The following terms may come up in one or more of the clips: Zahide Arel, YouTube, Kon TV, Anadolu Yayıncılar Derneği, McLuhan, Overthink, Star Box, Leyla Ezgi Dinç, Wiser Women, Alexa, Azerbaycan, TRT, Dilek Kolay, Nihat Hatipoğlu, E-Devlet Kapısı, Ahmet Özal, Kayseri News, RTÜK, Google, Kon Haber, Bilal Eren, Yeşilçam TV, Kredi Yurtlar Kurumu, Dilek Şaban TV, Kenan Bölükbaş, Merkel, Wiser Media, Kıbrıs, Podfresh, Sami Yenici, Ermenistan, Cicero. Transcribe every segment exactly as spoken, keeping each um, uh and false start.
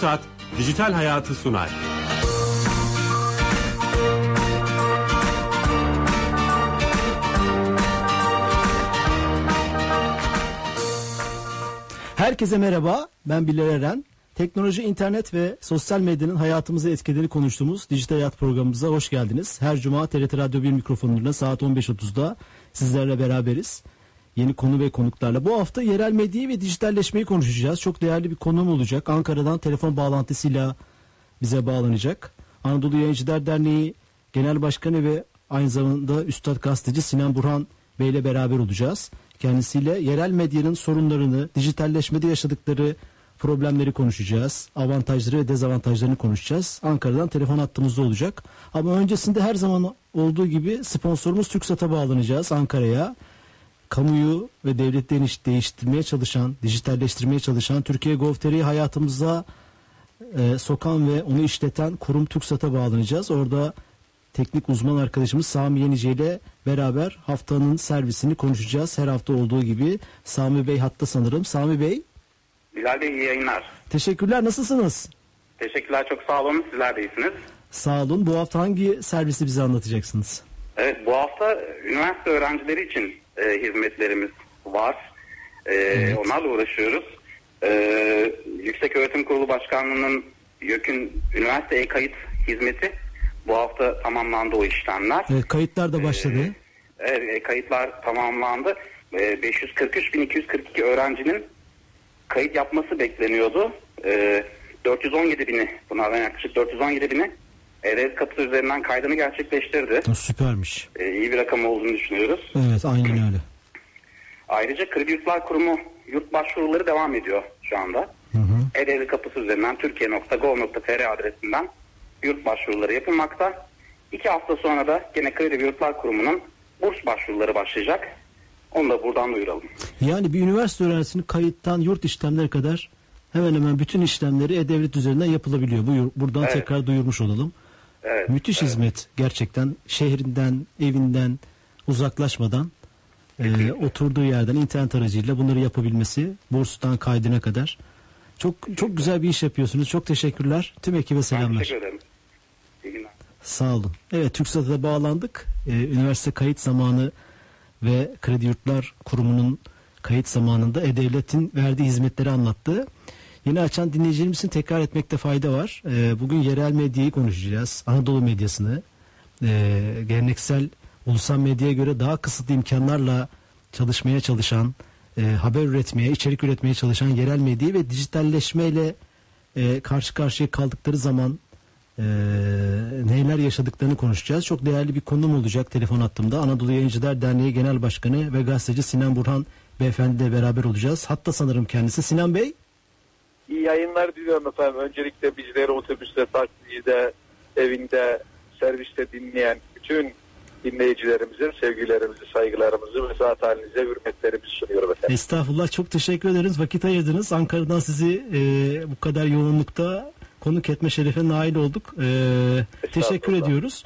TürkSat Dijital Hayatı sunar. Herkese merhaba, ben Bilal Eren. Teknoloji, internet ve sosyal medyanın hayatımıza etkilerini konuştuğumuz Dijital Hayat programımıza hoş geldiniz. Her cuma T R T Radyo bir mikrofonlarına saat on beş otuzda sizlerle beraberiz. Yeni konu ve konuklarla. Bu hafta yerel medyayı ve dijitalleşmeyi konuşacağız. Çok değerli bir konuğum olacak. Ankara'dan telefon bağlantısıyla bize bağlanacak. Anadolu Yayıncılar Derneği Genel Başkanı ve aynı zamanda Üstad Gazeteci Sinan Burhan Bey ile beraber olacağız. Kendisiyle yerel medyanın sorunlarını, dijitalleşmede yaşadıkları problemleri konuşacağız. Avantajları ve dezavantajlarını konuşacağız. Ankara'dan telefon hattımızda olacak. Ama öncesinde her zaman olduğu gibi sponsorumuz TürkSat'a bağlanacağız Ankara'ya. Kamuyu ve devletlerini değiştirmeye çalışan, dijitalleştirmeye çalışan, Türkiye nokta gov nokta tr'yi hayatımıza e, sokan ve onu işleten kurum TürkSat'a bağlanacağız. Orada teknik uzman arkadaşımız Sami Yenici ile beraber haftanın servisini konuşacağız. Her hafta olduğu gibi Sami Bey hatta sanırım. Sami Bey. Bilal Bey iyi yayınlar. Teşekkürler. Nasılsınız? Teşekkürler. Çok sağ olun. Sizler de iyisiniz. Sağ olun. Bu hafta hangi servisi bize anlatacaksınız? Evet, bu hafta üniversite öğrencileri için e, hizmetlerimiz var. E, evet. Onlarla uğraşıyoruz. E, Yüksek Öğretim Kurulu Başkanlığı'nın YÖK'ün üniversite e-kayıt hizmeti bu hafta tamamlandı o işlemler. Evet, kayıtlar da başladı. E, evet, kayıtlar tamamlandı. E, beş yüz kırk üç bin iki yüz kırk iki öğrencinin kayıt yapması bekleniyordu. E, dört yüz on yedi bini, bunlardan yaklaşık dört yüz on yedi bini E-Devlet Kapısı üzerinden kaydını gerçekleştirdi. Süpermiş. E, iyi bir rakam olduğunu düşünüyoruz. Evet, aynen öyle. Ayrıca Kredi Yurtlar Kurumu yurt başvuruları devam ediyor şu anda. E-Devlet Kapısı üzerinden Türkiye nokta gov nokta tr adresinden yurt başvuruları yapılmakta. İki hafta sonra da gene Kredi Yurtlar Kurumu'nun burs başvuruları başlayacak. Onu da buradan duyuralım. Yani bir üniversite öğrencisinin kayıttan yurt işlemleri kadar hemen hemen bütün işlemleri E-Devlet üzerinden yapılabiliyor. Bu, buradan evet, tekrar duyurmuş olalım. Evet, müthiş evet, hizmet gerçekten, şehrinden, evinden uzaklaşmadan e, oturduğu yerden internet aracıyla bunları yapabilmesi, borçtan kaydına kadar. Çok çok güzel bir iş yapıyorsunuz. Çok teşekkürler. Tüm ekibe selamlar. Ben teşekkür ederim. İyi günler. Sağ olun. Evet, TürkSat'a bağlandık. Ee, üniversite kayıt zamanı ve Kredi Yurtlar Kurumu'nun kayıt zamanında E-Devlet'in verdiği hizmetleri anlattı. Yeni açan dinleyicilerimiz için tekrar etmekte fayda var. Ee, bugün yerel medyayı konuşacağız. Anadolu medyasını. Ee, geleneksel ulusal medyaya göre daha kısıtlı imkanlarla çalışmaya çalışan, E, haber üretmeye, içerik üretmeye çalışan yerel medyayı ve dijitalleşmeyle e, karşı karşıya kaldıkları zaman e, neler yaşadıklarını konuşacağız. Çok değerli bir konum olacak telefon hattımda. Anadolu Yayıncılar Derneği Genel Başkanı ve gazeteci Sinan Burhan Beyefendi ile beraber olacağız. Hatta sanırım kendisi. Sinan Bey. İyi yayınlar diliyorum efendim. Öncelikle bizleri otobüste, takside, evinde, serviste dinleyen bütün dinleyicilerimize sevgilerimizi, saygılarımızı ve saat halinize hürmetlerimizi sunuyorum efendim. Estağfurullah, çok teşekkür ederiz. Vakit ayırdınız. Ankara'dan sizi e, bu kadar yoğunlukta konuk etme şerefe nail olduk. E, teşekkür ediyoruz.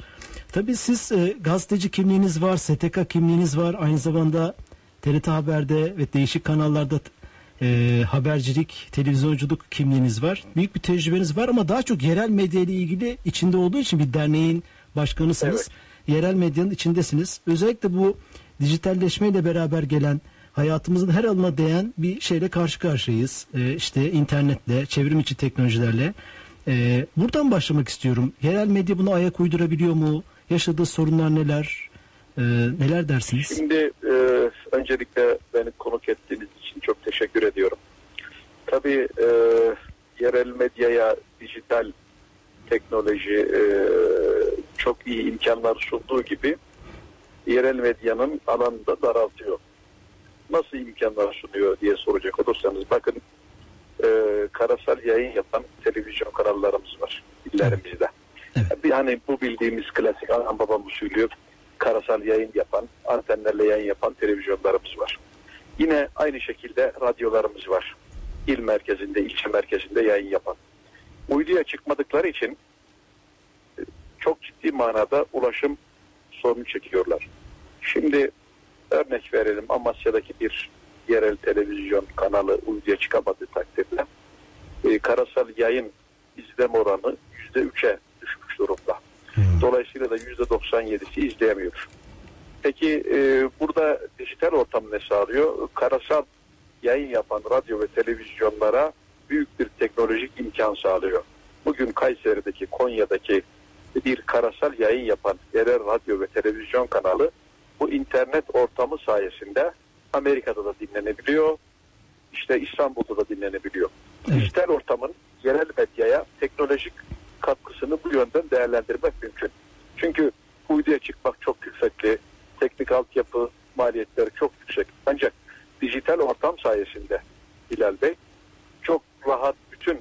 Tabii siz e, gazeteci kimliğiniz var, S T K kimliğiniz var. Aynı zamanda T R T Haber'de ve değişik kanallarda e, habercilik, televizyonculuk kimliğiniz var. Büyük bir tecrübeniz var ama daha çok yerel medyayla ilgili içinde olduğu için bir derneğin başkanısınız. Evet. Yerel medyanın içindesiniz. Özellikle bu dijitalleşmeyle beraber gelen, hayatımızın her alanına değen bir şeyle karşı karşıyayız. Ee, işte internetle, çevrim içi teknolojilerle. Ee, buradan başlamak istiyorum. Yerel medya buna ayak uydurabiliyor mu? Yaşadığı sorunlar neler? Ee, neler dersiniz? Şimdi e, öncelikle beni konuk ettiğiniz için çok teşekkür ediyorum. Tabii e, yerel medyaya dijital teknoloji e, çok iyi imkanlar sunduğu gibi yerel medyanın alanını da daraltıyor. Nasıl imkanlar sunuyor diye soracak olursanız bakın e, karasal yayın yapan televizyon kanallarımız var illerimizde. Evet. Bir, hani bu bildiğimiz klasik anam babam usulü karasal yayın yapan, antenlerle yayın yapan televizyonlarımız var. Yine aynı şekilde radyolarımız var. İl merkezinde, ilçe merkezinde yayın yapan. Uyduya çıkmadıkları için çok ciddi manada ulaşım sorunu çekiyorlar. Şimdi örnek verelim, Amasya'daki bir yerel televizyon kanalı uyduya çıkamadığı takdirde e, karasal yayın izleme oranı yüzde üçe düşmüş durumda. Hmm. Dolayısıyla da yüzde doksan yedisi izleyemiyor. Peki e, burada dijital ortam ne sağlıyor? Karasal yayın yapan radyo ve televizyonlara büyük bir teknolojik imkan sağlıyor. Bugün Kayseri'deki, Konya'daki bir karasal yayın yapan yerel radyo ve televizyon kanalı bu internet ortamı sayesinde Amerika'da da dinlenebiliyor, işte İstanbul'da da dinlenebiliyor. Evet. Dijital ortamın yerel medyaya teknolojik katkısını bu yönden değerlendirmek mümkün. Çünkü uyduya çıkmak çok yüksekli, teknik altyapı maliyetleri çok yüksek. Ancak dijital ortam sayesinde Bilal Bey çok rahat bütün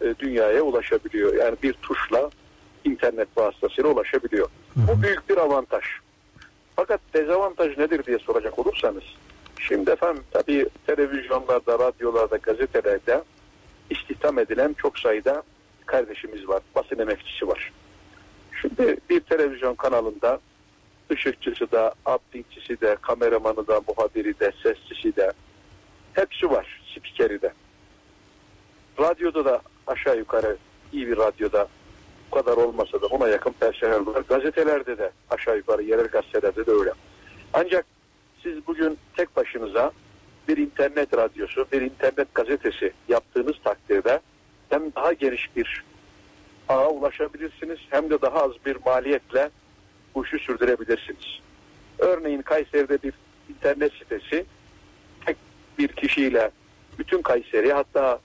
e, dünyaya ulaşabiliyor. Yani bir tuşla internet vasıtasıyla ulaşabiliyor. Hı hı. Bu büyük bir avantaj. Fakat dezavantaj nedir diye soracak olursanız, şimdi efendim tabii televizyonlarda, radyolarda, gazetelerde istihdam edilen çok sayıda kardeşimiz var, basın emekçisi var. Şimdi bir televizyon kanalında ışıkçısı da, update'çisi de, kameramanı da, muhabiri de, sesçisi de, hepsi var, spikeri de. Radyoda da aşağı yukarı, iyi bir radyoda bu kadar olmasa da ona yakın personel var. Gazetelerde de aşağı yukarı, yerel gazetelerde de öyle. Ancak siz bugün tek başınıza bir internet radyosu, bir internet gazetesi yaptığınız takdirde hem daha geniş bir ağa ulaşabilirsiniz, hem de daha az bir maliyetle bu işi sürdürebilirsiniz. Örneğin Kayseri'de bir internet sitesi tek bir kişiyle bütün Kayseri'ye, hatta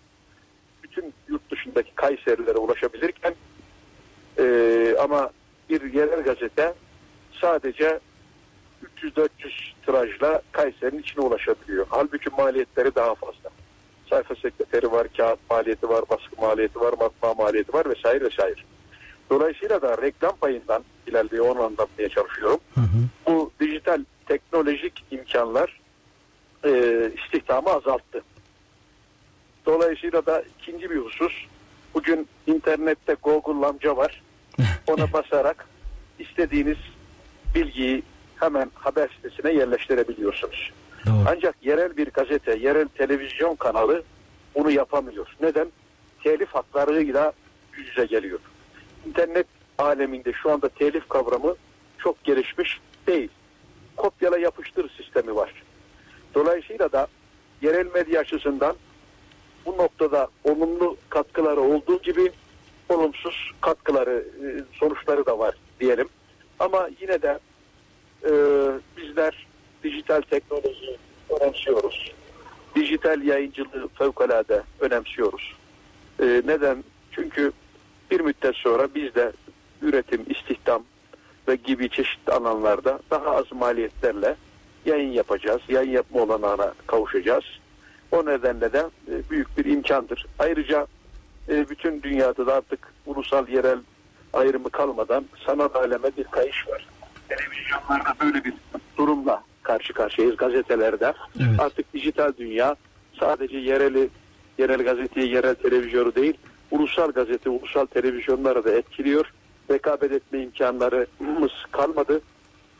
bütün yurt dışındaki Kayserililere ulaşabilirken e, ama bir yerel gazete sadece üç yüz dört yüz tirajla Kayseri'nin içine ulaşabiliyor. Halbuki maliyetleri daha fazla. Sayfa sekreteri var, kağıt maliyeti var, baskı maliyeti var, matbaa maliyeti var vesaire vesaire. Dolayısıyla da reklam payından ilerleyip onu anlatmaya çalışıyorum. Hı hı. Bu dijital teknolojik imkanlar e, istihdamı azalttı. Dolayısıyla da ikinci bir husus, bugün internette Google amca var. Ona basarak istediğiniz bilgiyi hemen haber sitesine yerleştirebiliyorsunuz. Doğru. Ancak yerel bir gazete, yerel televizyon kanalı bunu yapamıyor. Neden? Telif haklarıyla yüz yüze geliyor. İnternet aleminde şu anda telif kavramı çok gelişmiş değil. Kopyala yapıştır sistemi var. Dolayısıyla da yerel medya açısından bu noktada olumlu katkıları olduğu gibi olumsuz katkıları, sonuçları da var diyelim. Ama yine de e, bizler dijital teknolojiyi önemsiyoruz. Dijital yayıncılığı fevkalade önemsiyoruz. E, neden? Çünkü bir müddet sonra biz de üretim, istihdam ve gibi çeşitli alanlarda daha az maliyetlerle yayın yapacağız. Yayın yapma olanağına kavuşacağız. O nedenle de büyük bir imkandır. Ayrıca bütün dünyada da artık ulusal yerel ayrımı kalmadan sanat aleme bir kayış var. Televizyonlarda böyle bir durumla karşı karşıyayız, gazetelerde. Evet. Artık dijital dünya sadece yereli, yerel gazeteyi, yerel televizyonu değil, ulusal gazete, ulusal televizyonları da etkiliyor. Rekabet etme imkanlarımız kalmadı.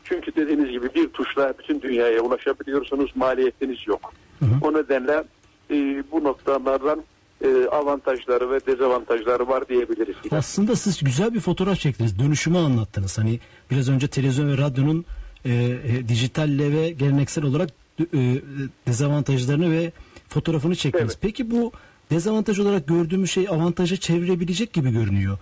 Çünkü dediğiniz gibi bir tuşla bütün dünyaya ulaşabiliyorsunuz, maliyetiniz yok. Hı hı. O nedenle e, bu noktalardan e, avantajları ve dezavantajları var diyebiliriz. Aslında siz güzel bir fotoğraf çektiniz, dönüşümü anlattınız. Hani biraz önce televizyon ve radyonun e, e, dijitalle ve geleneksel olarak e, dezavantajlarını ve fotoğrafını çektiniz. Evet. Peki bu dezavantaj olarak gördüğümüz şey avantaja çevirebilecek gibi görünüyor.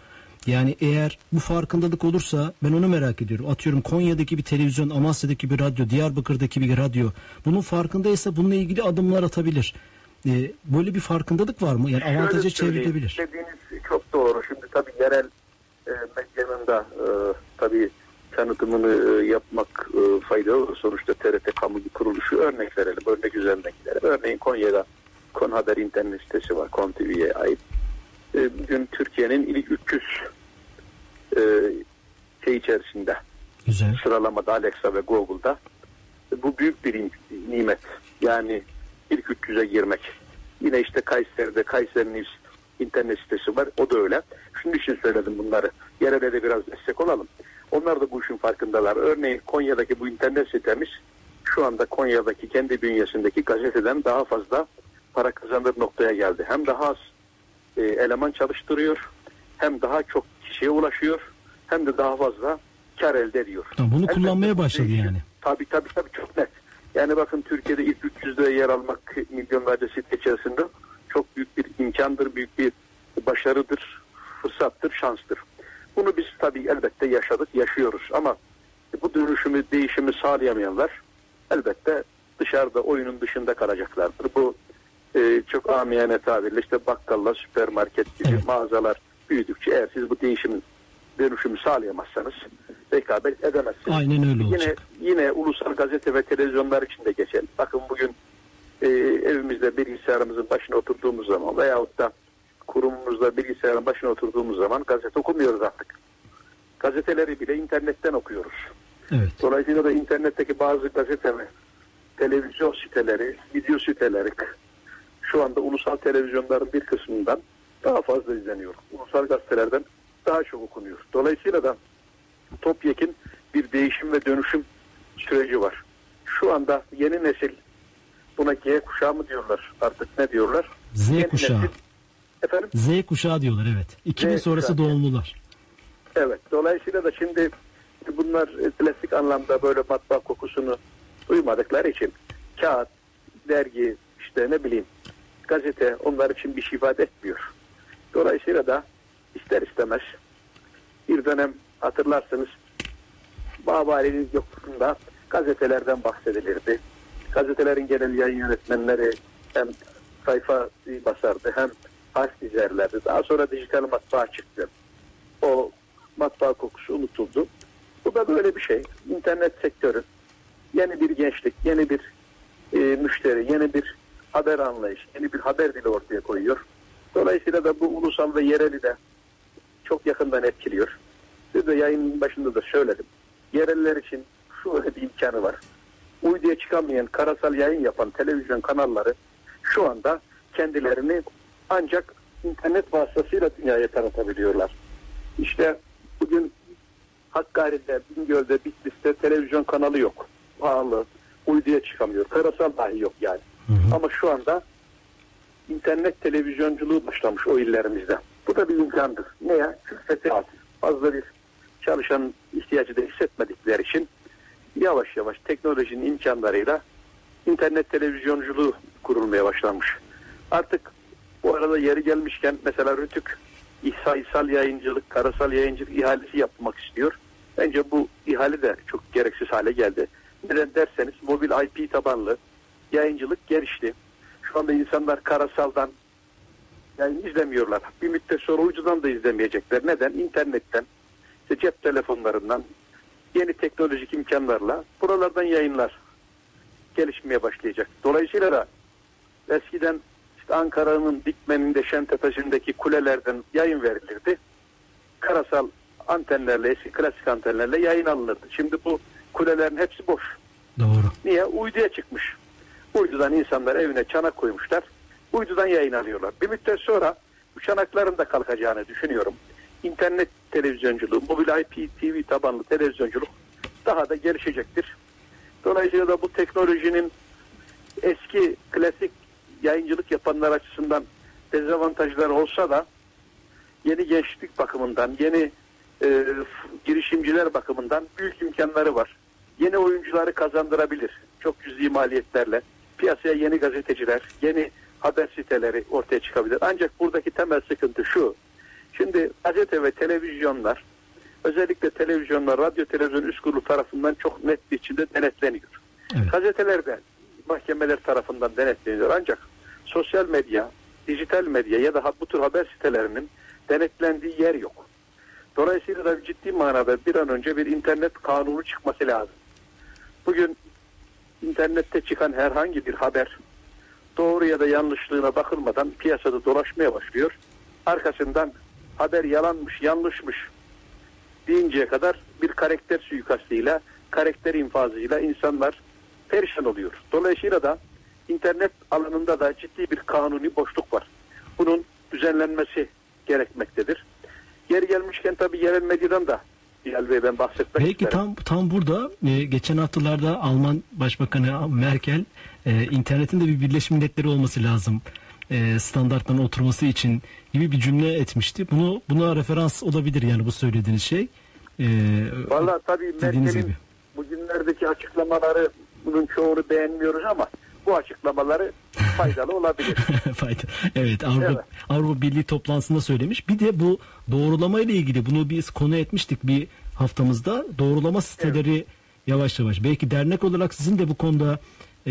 Yani eğer bu farkındalık olursa, ben onu merak ediyorum. Atıyorum Konya'daki bir televizyon, Amasya'daki bir radyo, Diyarbakır'daki bir radyo bunun farkındaysa bununla ilgili adımlar atabilir. Ee, böyle bir farkındalık var mı? Yani avantaja çevirebilir. Dediğiniz çok doğru. Şimdi tabii yerel e, medyanın da e, tabii tanıtımını e, yapmak e, faydalı. Sonuçta T R T kamu kuruluşu, örnek verelim. Örnek üzerine gidelim. Örneğin Konya'da Kon Haber internet sitesi var. Kon T V'ye ait. Bugün Türkiye'nin ilk üç yüz e, şey içerisinde. Güzel. Sıralamada Alexa ve Google'da. Bu büyük bir nimet. Yani ilk üç yüze girmek. Yine işte Kayseri'de Kayseri News internet sitesi var. O da öyle. Şunun için söyledim bunları. Yerelere de biraz destek olalım. Onlar da bu işin farkındalar. Örneğin Konya'daki bu internet sitemiz şu anda Konya'daki kendi bünyesindeki gazeteden daha fazla para kazanır noktaya geldi. Hem daha az e, eleman çalıştırıyor. Hem daha çok kişiye ulaşıyor hem de daha fazla kar elde ediyor. Tamam, bunu elbette kullanmaya başladı yani. Tabii tabii tabii çok net. Yani bakın Türkiye'de ilk üç yüzde yer almak milyonlarca site içerisinde çok büyük bir imkandır, büyük bir başarıdır, fırsattır, şanstır. Bunu biz tabii elbette yaşadık, yaşıyoruz ama bu dönüşümü, değişimi sağlayamayanlar elbette dışarıda, oyunun dışında kalacaklardır. Bu e, çok amiyane tabirle işte bakkallar, süpermarket gibi evet. mağazalar büyüdükçe eğer siz bu değişimin dönüşümü sağlayamazsanız rekabet edemezsiniz. Aynen öyle yine, olacak. Yine ulusal gazete ve televizyonlar için de geçer. Bakın bugün e, evimizde bilgisayarımızın başına oturduğumuz zaman veyahut da kurumumuzda bilgisayarın başına oturduğumuz zaman gazete okumuyoruz artık. Gazeteleri bile internetten okuyoruz. Evet. Dolayısıyla da internetteki bazı gazete ve televizyon siteleri, video siteleri şu anda ulusal televizyonların bir kısmından daha fazla izleniyor. Ulusal gazetelerden daha çok okunuyor. Dolayısıyla da topyekin bir değişim ve dönüşüm süreci var. Şu anda yeni nesil, buna G kuşağı mı diyorlar artık, ne diyorlar? Z yeni kuşağı. Nesil, efendim? Z kuşağı diyorlar, evet. iki bin Z sonrası kuşağı. Doğumlular. Evet. Dolayısıyla da şimdi bunlar klasik anlamda böyle matbaa kokusunu duymadıkları için kağıt, dergi, işte ne bileyim gazete onlar için bir şey ifade etmiyor. Dolayısıyla da ister istemez bir dönem hatırlarsanız Babali'nin yokluğunda gazetelerden bahsedilirdi. Gazetelerin genel yayın yönetmenleri hem sayfa basardı hem harf dizerlerdi. Daha sonra dijital matbaa çıktı. O matbaa kokusu unutuldu. Bu da böyle bir şey. İnternet sektörü yeni bir gençlik, yeni bir e, müşteri, yeni bir haber anlayışı, yeni bir haber dili ortaya koyuyor. Dolayısıyla da bu ulusal ve yereli de çok yakından etkiliyor. Siz de yayının başında da söyledim. Yereller için şöyle bir imkanı var. Uyduya çıkamayan, karasal yayın yapan televizyon kanalları şu anda kendilerini ancak internet vasıtasıyla dünyaya tanıtabiliyorlar. İşte bugün Hakkari'de, Bingöl'de, Bitlis'te televizyon kanalı yok. Pahalı, uyduya çıkamıyor. Karasal dahi yok yani. Hı hı. Ama şu anda internet televizyonculuğu başlamış o illerimizde. Bu da bir imkandır. Ne ya? Külfeti az. Fazla bir çalışan ihtiyacı da hissetmedikleri için yavaş yavaş teknolojinin imkanlarıyla internet televizyonculuğu kurulmaya başlanmış. Artık bu arada yeri gelmişken mesela RTÜK İhsal yayıncılık, karasal yayıncılık ihalesi yapmak istiyor. Bence bu ihale de çok gereksiz hale geldi. Neden derseniz mobil I P tabanlı yayıncılık gelişti. Şu anda insanlar karasaldan yayın izlemiyorlar. Bir müddet sonra uydudan da izlemeyecekler. Neden? İnternetten, işte cep telefonlarından, yeni teknolojik imkanlarla buralardan yayınlar gelişmeye başlayacak. Dolayısıyla da eskiden Ankara'nın Dikmen'inde, Şentepe'sindeki kulelerden yayın verilirdi. Karasal antenlerle, eski klasik antenlerle yayın alınırdı. Şimdi bu kulelerin hepsi boş. Doğru. Niye? Uyduya çıkmış. Uydudan insanlar evine çanak koymuşlar. Uydudan yayın alıyorlar. Bir müddet sonra bu çanakların da kalkacağını düşünüyorum. İnternet televizyonculuğu, mobil I P T V tabanlı televizyonculuk daha da gelişecektir. Dolayısıyla da bu teknolojinin eski klasik yayıncılık yapanlar açısından dezavantajları olsa da yeni gençlik bakımından, yeni e, girişimciler bakımından büyük imkanları var. Yeni oyuncuları kazandırabilir. Çok cüzi maliyetlerle piyasaya yeni gazeteciler, yeni haber siteleri ortaya çıkabilir. Ancak buradaki temel sıkıntı şu. Şimdi gazete ve televizyonlar, özellikle televizyonlar, radyo televizyon üst kurulu tarafından çok net biçimde denetleniyor. Evet. Gazetelerde mahkemeler tarafından denetleniyor. Ancak sosyal medya, dijital medya ya da bu tür haber sitelerinin denetlendiği yer yok. Dolayısıyla da ciddi manada bir an önce bir internet kanunu çıkması lazım. Bugün internette çıkan herhangi bir haber doğru ya da yanlışlığına bakılmadan piyasada dolaşmaya başlıyor. Arkasından haber yalanmış, yanlışmış deyinceye kadar bir karakter suikastıyla, karakter infazıyla insanlar perişan oluyor. Dolayısıyla da internet alanında da ciddi bir kanuni boşluk var. Bunun düzenlenmesi gerekmektedir. Yeri gelmişken tabii yerel medyadan da Bilal Bey ben bahsetmek Belki isterim. tam tam burada e, geçen haftalarda Alman Başbakanı Merkel e, internetin de bir Birleşmiş Milletleri olması lazım e, standartlarına oturması için gibi bir cümle etmişti. Bunu buna referans olabilir yani bu söylediğiniz şey. E, Vallahi tabii Merkel'in bugünlerdeki açıklamaları, bunun çoğunu beğenmiyoruz ama bu açıklamaları faydalı olabilir. Fayda. Evet, Avrupa, evet. Avrupa Birliği toplantısında söylemiş. Bir de bu doğrulama ile ilgili bunu biz konu etmiştik bir haftamızda. Doğrulama siteleri evet. yavaş yavaş. Belki dernek olarak sizin de bu konuda e,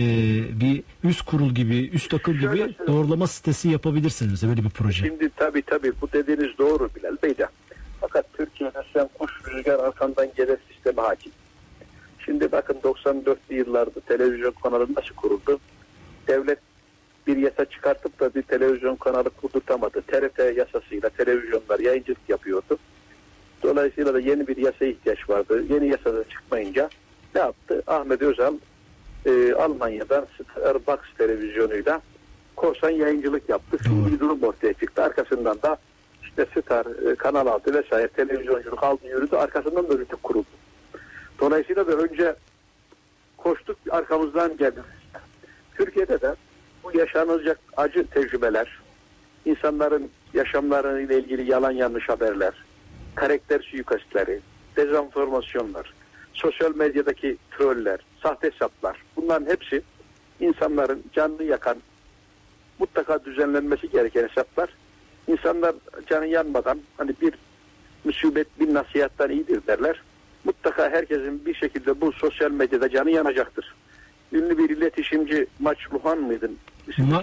bir üst kurul gibi, üst akıl gibi şöyle, doğrulama sitesi yapabilirsiniz. Böyle bir proje. Şimdi tabii tabii bu dediğiniz doğru Bilal Bey de. Fakat Türkiye'de sen kuş rüzgar arkandan gelen sisteme hakim. Şimdi bakın doksan dörtlü yıllarda televizyon kanalı nasıl kuruldu? Devlet bir yasa çıkartıp da bir televizyon kanalı kurdurtamadı. T R T yasasıyla televizyonlar yayıncılık yapıyordu. Dolayısıyla da yeni bir yasaya ihtiyaç vardı. Yeni yasada çıkmayınca ne yaptı? Ahmet Özal e, Almanya'dan Star Box televizyonuyla korsan yayıncılık yaptı. Şimdi bir durum ortaya çıktı. Arkasından da işte Star, e, Kanal altı vesaire televizyonculuk aldı yürüdü. Arkasından da RTÜK kuruldu. Dolayısıyla da önce koştuk, arkamızdan geldi. Türkiye'de de bu yaşanacak acı tecrübeler, insanların yaşamlarıyla ilgili yalan yanlış haberler, karakter suikastleri, dezenformasyonlar, sosyal medyadaki troller, sahte hesaplar, bunların hepsi insanların canını yakan, mutlaka düzenlenmesi gereken hesaplar. İnsanlar canı yanmadan, hani bir musibet bir nasihattan iyidir derler. Mutlaka herkesin bir şekilde bu sosyal medyada canı yanacaktır. Ünlü bir iletişimci McLuhan mıydı? Ma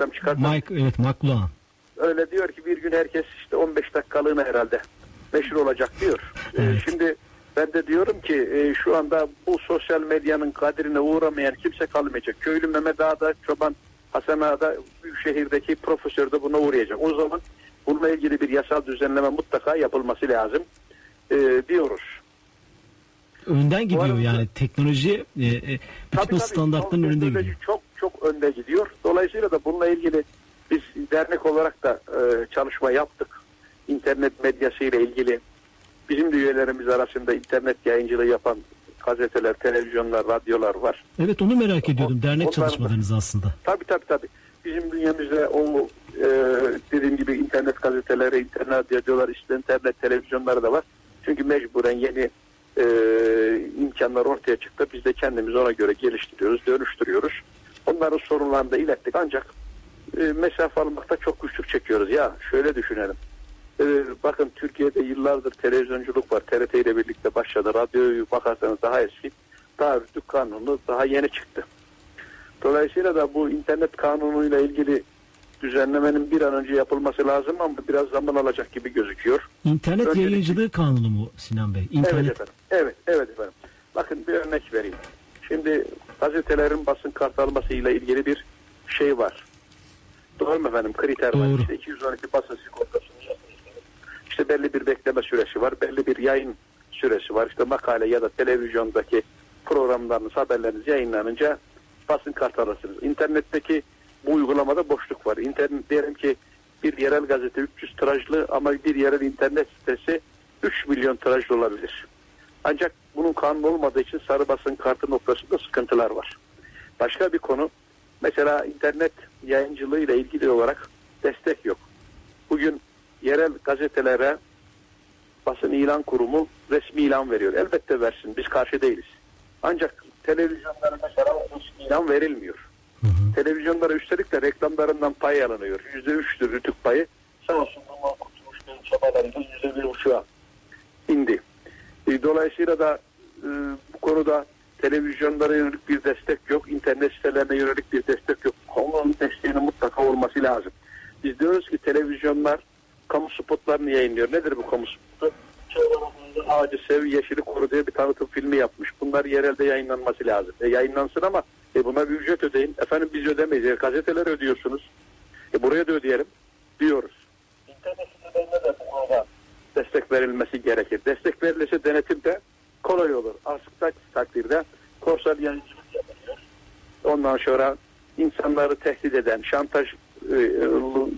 Mike, evet, McLuhan. Öyle diyor ki bir gün herkes işte on beş dakikalığına herhalde meşhur olacak diyor. Evet. Ee, şimdi ben de diyorum ki e, şu anda bu sosyal medyanın kadirine uğramayan kimse kalmayacak. Köylü Mehmet Ağa'da, Çoban Hasan Ağa'da, Büyükşehir'deki profesör de buna uğrayacak. O zaman bununla ilgili bir yasal düzenleme mutlaka yapılması lazım e, diyoruz. Önden gidiyor arada, yani teknoloji e, e, bütün tabii, o standartların tabii, önünde gidiyor. Çok çok önde gidiyor. Dolayısıyla da bununla ilgili biz dernek olarak da e, çalışma yaptık. İnternet medyasıyla ilgili bizim de üyelerimiz arasında internet yayıncılığı yapan gazeteler, televizyonlar, radyolar var. Evet, onu merak ediyordum. O, dernek çalışmalarınız aslında. Tabii tabii tabii. Bizim dünyamızda o e, dediğim gibi internet gazeteleri, internet radyolar, işte internet televizyonları da var. Çünkü mecburen yeni Ee, imkanlar ortaya çıktı. Biz de kendimizi ona göre geliştiriyoruz, dönüştürüyoruz. Onların sorunlarını da ilettik. Ancak e, mesafe almakta çok güçlük çekiyoruz. Ya şöyle düşünelim. Ee, bakın Türkiye'de yıllardır televizyonculuk var. T R T ile birlikte başladı. Radyoyu bakarsanız daha eski. Daha RTÜK kanunu daha yeni çıktı. Dolayısıyla da bu internet kanunuyla ilgili düzenlemenin bir an önce yapılması lazım ama biraz zaman alacak gibi gözüküyor. İnternet Öncelikle... yayıncılığı kanunu mu Sinan Bey? İnternet... Evet efendim. Evet, evet efendim. Bakın bir örnek vereyim. Şimdi gazetelerin basın kart alması ile ilgili bir şey var. Doğru mu efendim? Kriter var. İşte iki yüz on iki basın sigortasını yapıyoruz. İşte belli bir bekleme süresi var. Belli bir yayın süresi var. İşte makale ya da televizyondaki programlarınız, haberleriniz yayınlanınca basın kart alırsınız. İnternetteki bu uygulamada boşluk var. İnternet, diyelim ki bir yerel gazete üç yüz tirajlı ama bir yerel internet sitesi üç milyon tirajlı olabilir. Ancak bunun kanunu olmadığı için sarı basın kartı noktasında sıkıntılar var. Başka bir konu, mesela internet yayıncılığı ile ilgili olarak destek yok. Bugün yerel gazetelere basın ilan kurumu resmi ilan veriyor. Elbette versin, biz karşı değiliz. Ancak televizyonlara mesela resmi ilan verilmiyor. Hı hı. Televizyonlara üstelik de reklamlarından pay alınıyor. yüzde üçtür RTÜK payı. Sağ olsun bundan kurtuluş çabalarıyla yüzde bir buçuğa indi. Dolayısıyla da e, bu konuda televizyonlara yönelik bir destek yok. İnternet sitelerine yönelik bir destek yok. Kamunun desteğinin mutlaka olması lazım. Biz diyoruz ki televizyonlar kamu spotlarını yayınlıyor. Nedir bu kamu spotu? Ağacı sev, yeşili koru diye bir tanıtım filmi yapmış. Bunlar yerelde yayınlanması lazım. E, yayınlansın ama E buna bir ücret ödeyin. Efendim biz ödemeyiz. E gazeteler ödüyorsunuz. E buraya da ödeyelim diyoruz. İnternet sitelerine de bu konuda destek verilmesi gerekir. Destek verilirse denetim de kolay olur. Aslında takdirde korsan yayıncılık yapılıyor. Ondan sonra insanları tehdit eden şantaj e,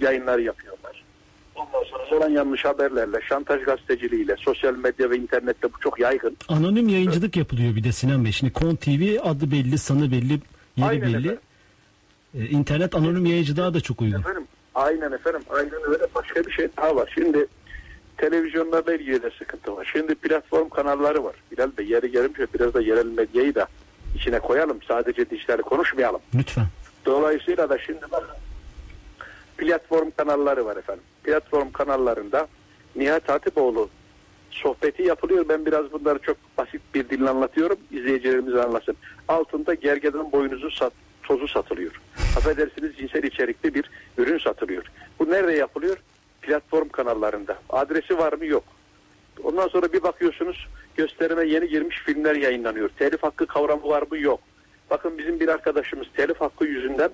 yayınlar yapıyorlar. Ondan sonra yalan yanlış haberlerle, şantaj gazeteciliğiyle, sosyal medya ve internette bu çok yaygın. Anonim yayıncılık evet. yapılıyor bir de Sinan Bey. Şimdi Kon T V adı belli, sanı belli, yeri Aynen belli. Ee, internet anonim yayıncılığa da çok uygun. Efendim, Aynen efendim, aynen öyle. Başka bir şey daha var. Şimdi televizyonlarda ilgili de sıkıntı var. Şimdi platform kanalları var. Bilal Bey, yeri gelince biraz da yerel medyayı da içine koyalım. Sadece dijitali konuşmayalım. Lütfen. Dolayısıyla da şimdi bak, platform kanalları var efendim. Platform kanallarında Nihat Hatipoğlu sohbeti yapılıyor. Ben biraz bunları çok basit bir dille anlatıyorum. İzleyicilerimiz anlasın. Altında gergedan boynuzu sat, tozu satılıyor. Affedersiniz, cinsel içerikli bir ürün satılıyor. Bu nerede yapılıyor? Platform kanallarında. Adresi var mı? Yok. Ondan sonra bir bakıyorsunuz, gösterime yeni girmiş filmler yayınlanıyor. Telif hakkı kavramı var mı? Yok. Bakın bizim bir arkadaşımız telif hakkı yüzünden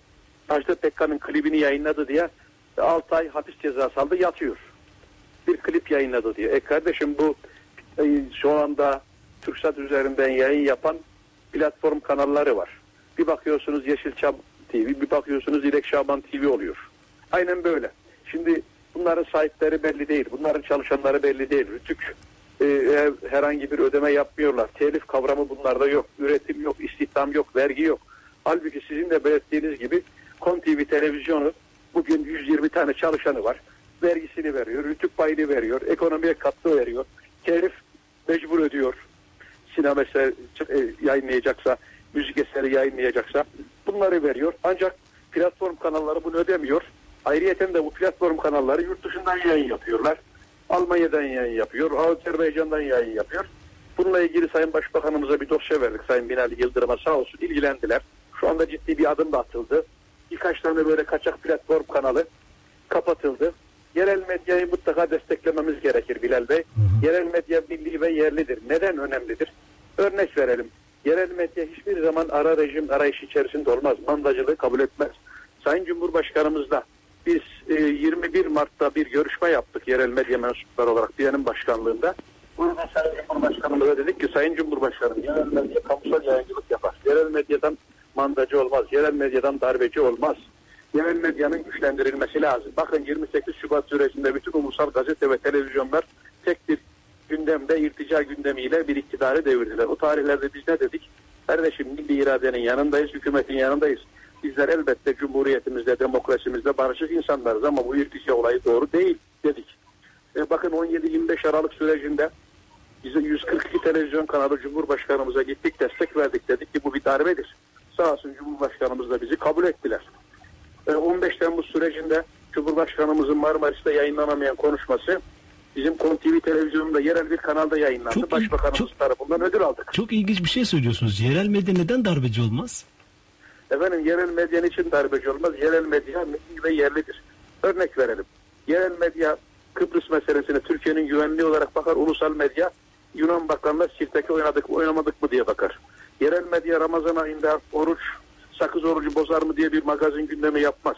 Ajda Pekkan'ın klibini yayınladı diye altı ay hapis cezası aldı, yatıyor. Bir klip yayınladı diye. E kardeşim, bu şu anda TürkSat üzerinden yayın yapan platform kanalları var. Bir bakıyorsunuz Yeşilçam T V, bir bakıyorsunuz Dilek Şaban T V oluyor. Aynen böyle. Şimdi bunların sahipleri belli değil. Bunların çalışanları belli değil. RTÜK e, herhangi bir ödeme yapmıyorlar. Telif kavramı bunlarda yok. Üretim yok, istihdam yok, vergi yok. Halbuki sizin de belirttiğiniz gibi Kon T V televizyonu bugün yüz yirmi tane çalışanı var. Vergisini veriyor, rütük payını veriyor, ekonomiye katkı veriyor. Telif mecbur ödüyor. Sinema eseri yayınlayacaksa, müzik eseri yayınlayacaksa bunları veriyor. Ancak platform kanalları bunu ödemiyor. Ayrıyeten de bu platform kanalları yurt dışından yayın yapıyorlar. Almanya'dan yayın yapıyor, Azerbaycan'dan yayın yapıyor. Bununla ilgili Sayın Başbakanımıza bir dosya verdik, Sayın Binali Yıldırım'a, sağ olsun ilgilendiler. Şu anda ciddi bir adım da atıldı. Birkaç tane böyle kaçak platform kanalı kapatıldı. Yerel medyayı mutlaka desteklememiz gerekir Bilal Bey. Hı hı. Yerel medya milli ve yerlidir. Neden önemlidir? Örnek verelim. Yerel medya hiçbir zaman ara rejim arayış içerisinde olmaz. Mandacılığı kabul etmez. Sayın Cumhurbaşkanımızla biz e, yirmi bir Mart'ta bir görüşme yaptık yerel medya mensupları olarak D İ E'nin başkanlığında. Burada Sayın Cumhurbaşkanımıza dedik ki, Sayın Cumhurbaşkanım, yerel medya kamusal yayıncılık yapar. Yerel medyadan mandacı olmaz. Yerel medyadan darbeci olmaz. Yerel medyanın güçlendirilmesi lazım. Bakın yirmi sekiz Şubat sürecinde bütün ulusal gazete ve televizyonlar tek bir gündemde, irtica gündemiyle bir iktidarı devirdiler. O tarihlerde biz ne dedik? Kardeşim, milli iradenin yanındayız, hükümetin yanındayız. Bizler elbette cumhuriyetimizde, demokrasimizde barışık insanlarız ama bu irtica olayı doğru değil dedik. E bakın on yedi yirmi beş Aralık sürecinde bize yüz kırk iki televizyon kanalı Cumhurbaşkanımıza gittik, destek verdik, dedik ki bu bir darbedir. Sağ olsun Cumhurbaşkanımız da bizi kabul ettiler. on beş Temmuz sürecinde Cumhurbaşkanımızın Marmaris'te yayınlanamayan konuşması bizim Kon T V televizyonunda yerel bir kanalda yayınlandı. Çok Başbakanımız çok, tarafından ödül aldık. Çok ilginç bir şey söylüyorsunuz. Yerel medya neden darbeci olmaz? Efendim, yerel medyanın için darbeci olmaz. Yerel medya milli ve yerlidir. Örnek verelim. Yerel medya Kıbrıs meselesine Türkiye'nin güvenliği olarak bakar. Ulusal medya Yunan bakanlar sirteki oynadık mı oynamadık mı diye bakar. Yerel medya Ramazan ayında oruç, sakız orucu bozar mı diye bir magazin gündemi yapmaz.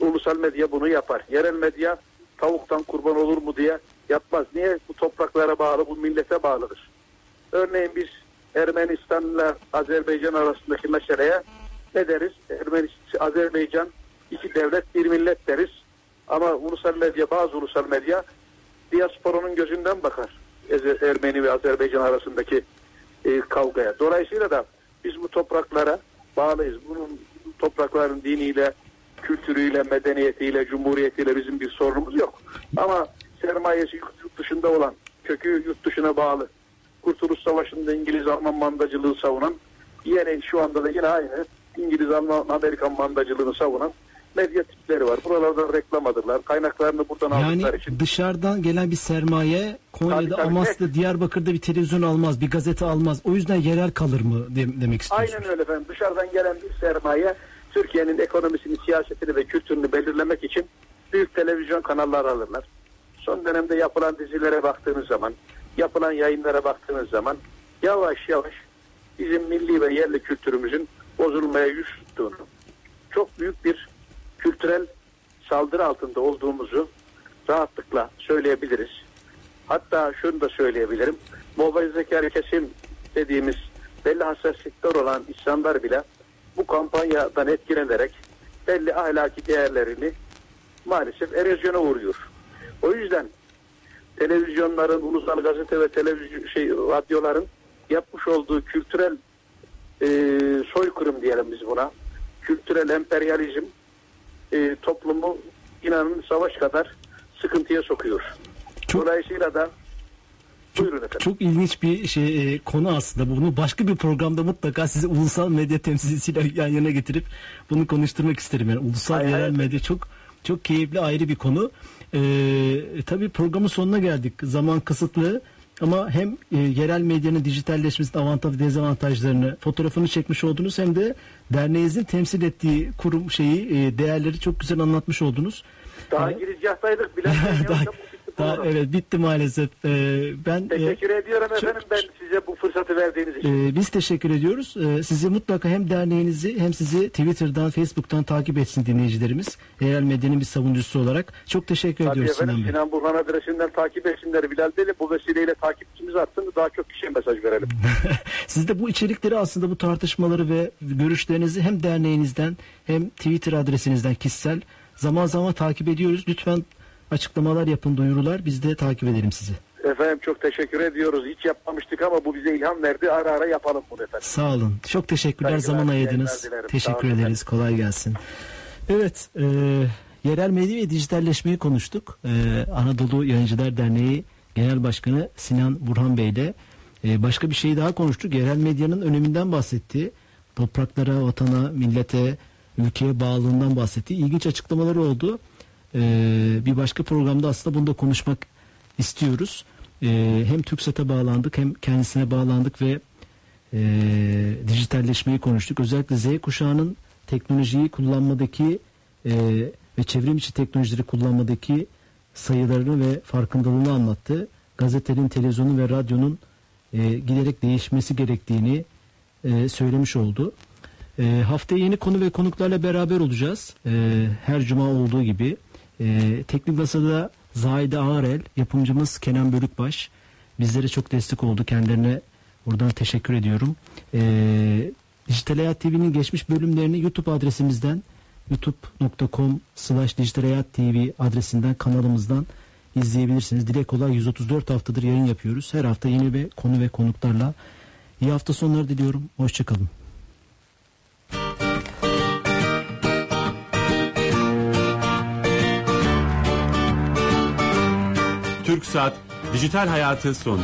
Ulusal medya bunu yapar. Yerel medya tavuktan kurban olur mu diye yapmaz. Niye? Bu topraklara bağlı, bu millete bağlıdır. Örneğin biz Ermenistan'la Azerbaycan arasındaki meseleye ne deriz? Ermenistan, Azerbaycan iki devlet bir millet deriz. Ama ulusal medya, bazı ulusal medya diasporanın gözünden bakar Ermeni ve Azerbaycan arasındaki e, kavgaya. Dolayısıyla da biz bu topraklara bağlıyız. Bunun toprakların diniyle, kültürüyle, medeniyetiyle, cumhuriyetiyle bizim bir sorunumuz yok. Ama sermayesi yurt dışında olan, kökü yurt dışına bağlı, Kurtuluş Savaşı'nda İngiliz-Alman mandacılığı savunan, yine şu anda da yine aynı İngiliz-Alman-Amerikan mandacılığını savunan medya tipleri var. Buralardan reklamdırlar. Kaynaklarını buradan yani aldıkları için. Yani dışarıdan gelen bir sermaye Konya'da, Amasya'da, Diyarbakır'da bir televizyon almaz, bir gazete almaz. O yüzden yerel kalır mı demek istiyorsunuz? Aynen öyle efendim. Dışarıdan gelen bir sermaye Türkiye'nin ekonomisini, siyasetini ve kültürünü belirlemek için büyük televizyon kanalları alırlar. Son dönemde yapılan dizilere baktığınız zaman, yapılan yayınlara baktığınız zaman yavaş yavaş bizim milli ve yerli kültürümüzün bozulmaya yüz tuttuğunu, çok büyük bir kültürel saldırı altında olduğumuzu rahatlıkla söyleyebiliriz. Hatta şunu da söyleyebilirim. Muhafazakar kesim dediğimiz belli hassasiyetler olan insanlar bile bu kampanyadan etkilenerek belli ahlaki değerlerini maalesef erozyona uğruyor. O yüzden televizyonların, ulusal gazete ve televizyon şey radyoların yapmış olduğu kültürel e, soykırım diyelim biz buna. Kültürel emperyalizm E, toplumu inanın savaş kadar sıkıntıya sokuyor. Çok, Dolayısıyla da çok, çok ilginç bir şey konu aslında. Bunu başka bir programda mutlaka size ulusal medya temsilcisiyle yan yana getirip bunu konuşturmak isterim. Yani ulusal hayır, yerel medya çok çok keyifli, ayrı bir konu. Ee, tabii programın sonuna geldik. Zaman kısıtlı. Ama hem e, yerel medyanın dijitalleşmesinin avantaj, dezavantajlarını fotoğrafını çekmiş oldunuz, hem de derneğinizin temsil ettiği kurum şeyi, e, değerleri çok güzel anlatmış oldunuz. Daha yani, girizgahtaydık bile. daha, daha, daha, evet, bitti maalesef. Ee, ben teşekkür e, ediyorum çok, efendim, ben size bu fırsatı verdiğiniz için. E, biz teşekkür ediyoruz. E, sizi mutlaka hem derneğinizi hem sizi Twitter'dan, Facebook'tan takip etsin dinleyicilerimiz. Yerel medyanın bir savunucusu olarak çok teşekkür Tabii ediyoruz efendim, Sinan Bey. Sinan Burhan adresinden takip etsinler Bilal Bey'le, bu vesileyle takipçimiz artsın, daha çok kişiye mesaj verelim. Siz de bu içerikleri, aslında bu tartışmaları ve görüşlerinizi hem derneğinizden hem Twitter adresinizden kişisel zaman zaman takip ediyoruz. Lütfen açıklamalar yapın, duyurular. Biz de takip edelim sizi. Efendim çok teşekkür ediyoruz. Hiç yapmamıştık ama bu bize ilham verdi. Ara ara yapalım bunu efendim. Sağ olun. Çok teşekkürler. Saygılar, zaman ayırdınız. Teşekkür ederiz. Efendim. Kolay gelsin. Evet. E, yerel medya ve dijitalleşmeyi konuştuk. E, Anadolu Yayıncılar Derneği Genel Başkanı Sinan Burhan Bey ile e, başka bir şey daha konuştuk. Yerel medyanın öneminden bahsetti. Topraklara, vatana, millete, ülkeye bağlılığından bahsetti. İlginç açıklamaları oldu. Ee, bir başka programda aslında bunu da konuşmak istiyoruz. Ee, hem TürkSat'a bağlandık hem kendisine bağlandık ve e, dijitalleşmeyi konuştuk. Özellikle Z kuşağının teknolojiyi kullanmadaki e, ve çevrim içi teknolojileri kullanmadaki sayılarını ve farkındalığını anlattı. Gazetenin, televizyonun ve radyonun e, giderek değişmesi gerektiğini e, söylemiş oldu. E, haftaya yeni konu ve konuklarla beraber olacağız. E, her cuma olduğu gibi. Ee, teknik masada Zahide Arel, yapımcımız Kenan Bölükbaş bizlere çok destek oldu, kendilerine buradan teşekkür ediyorum. ee, Dijital Hayat T V'nin geçmiş bölümlerini YouTube adresimizden youtube nokta com slash dijital hayat tv adresinden, kanalımızdan izleyebilirsiniz. Dilek Kolay yüz otuz dört haftadır yayın yapıyoruz, her hafta yeni bir konu ve konuklarla. İyi hafta sonları diliyorum, hoşçakalın. TürkSat Dijital Hayatı sondu.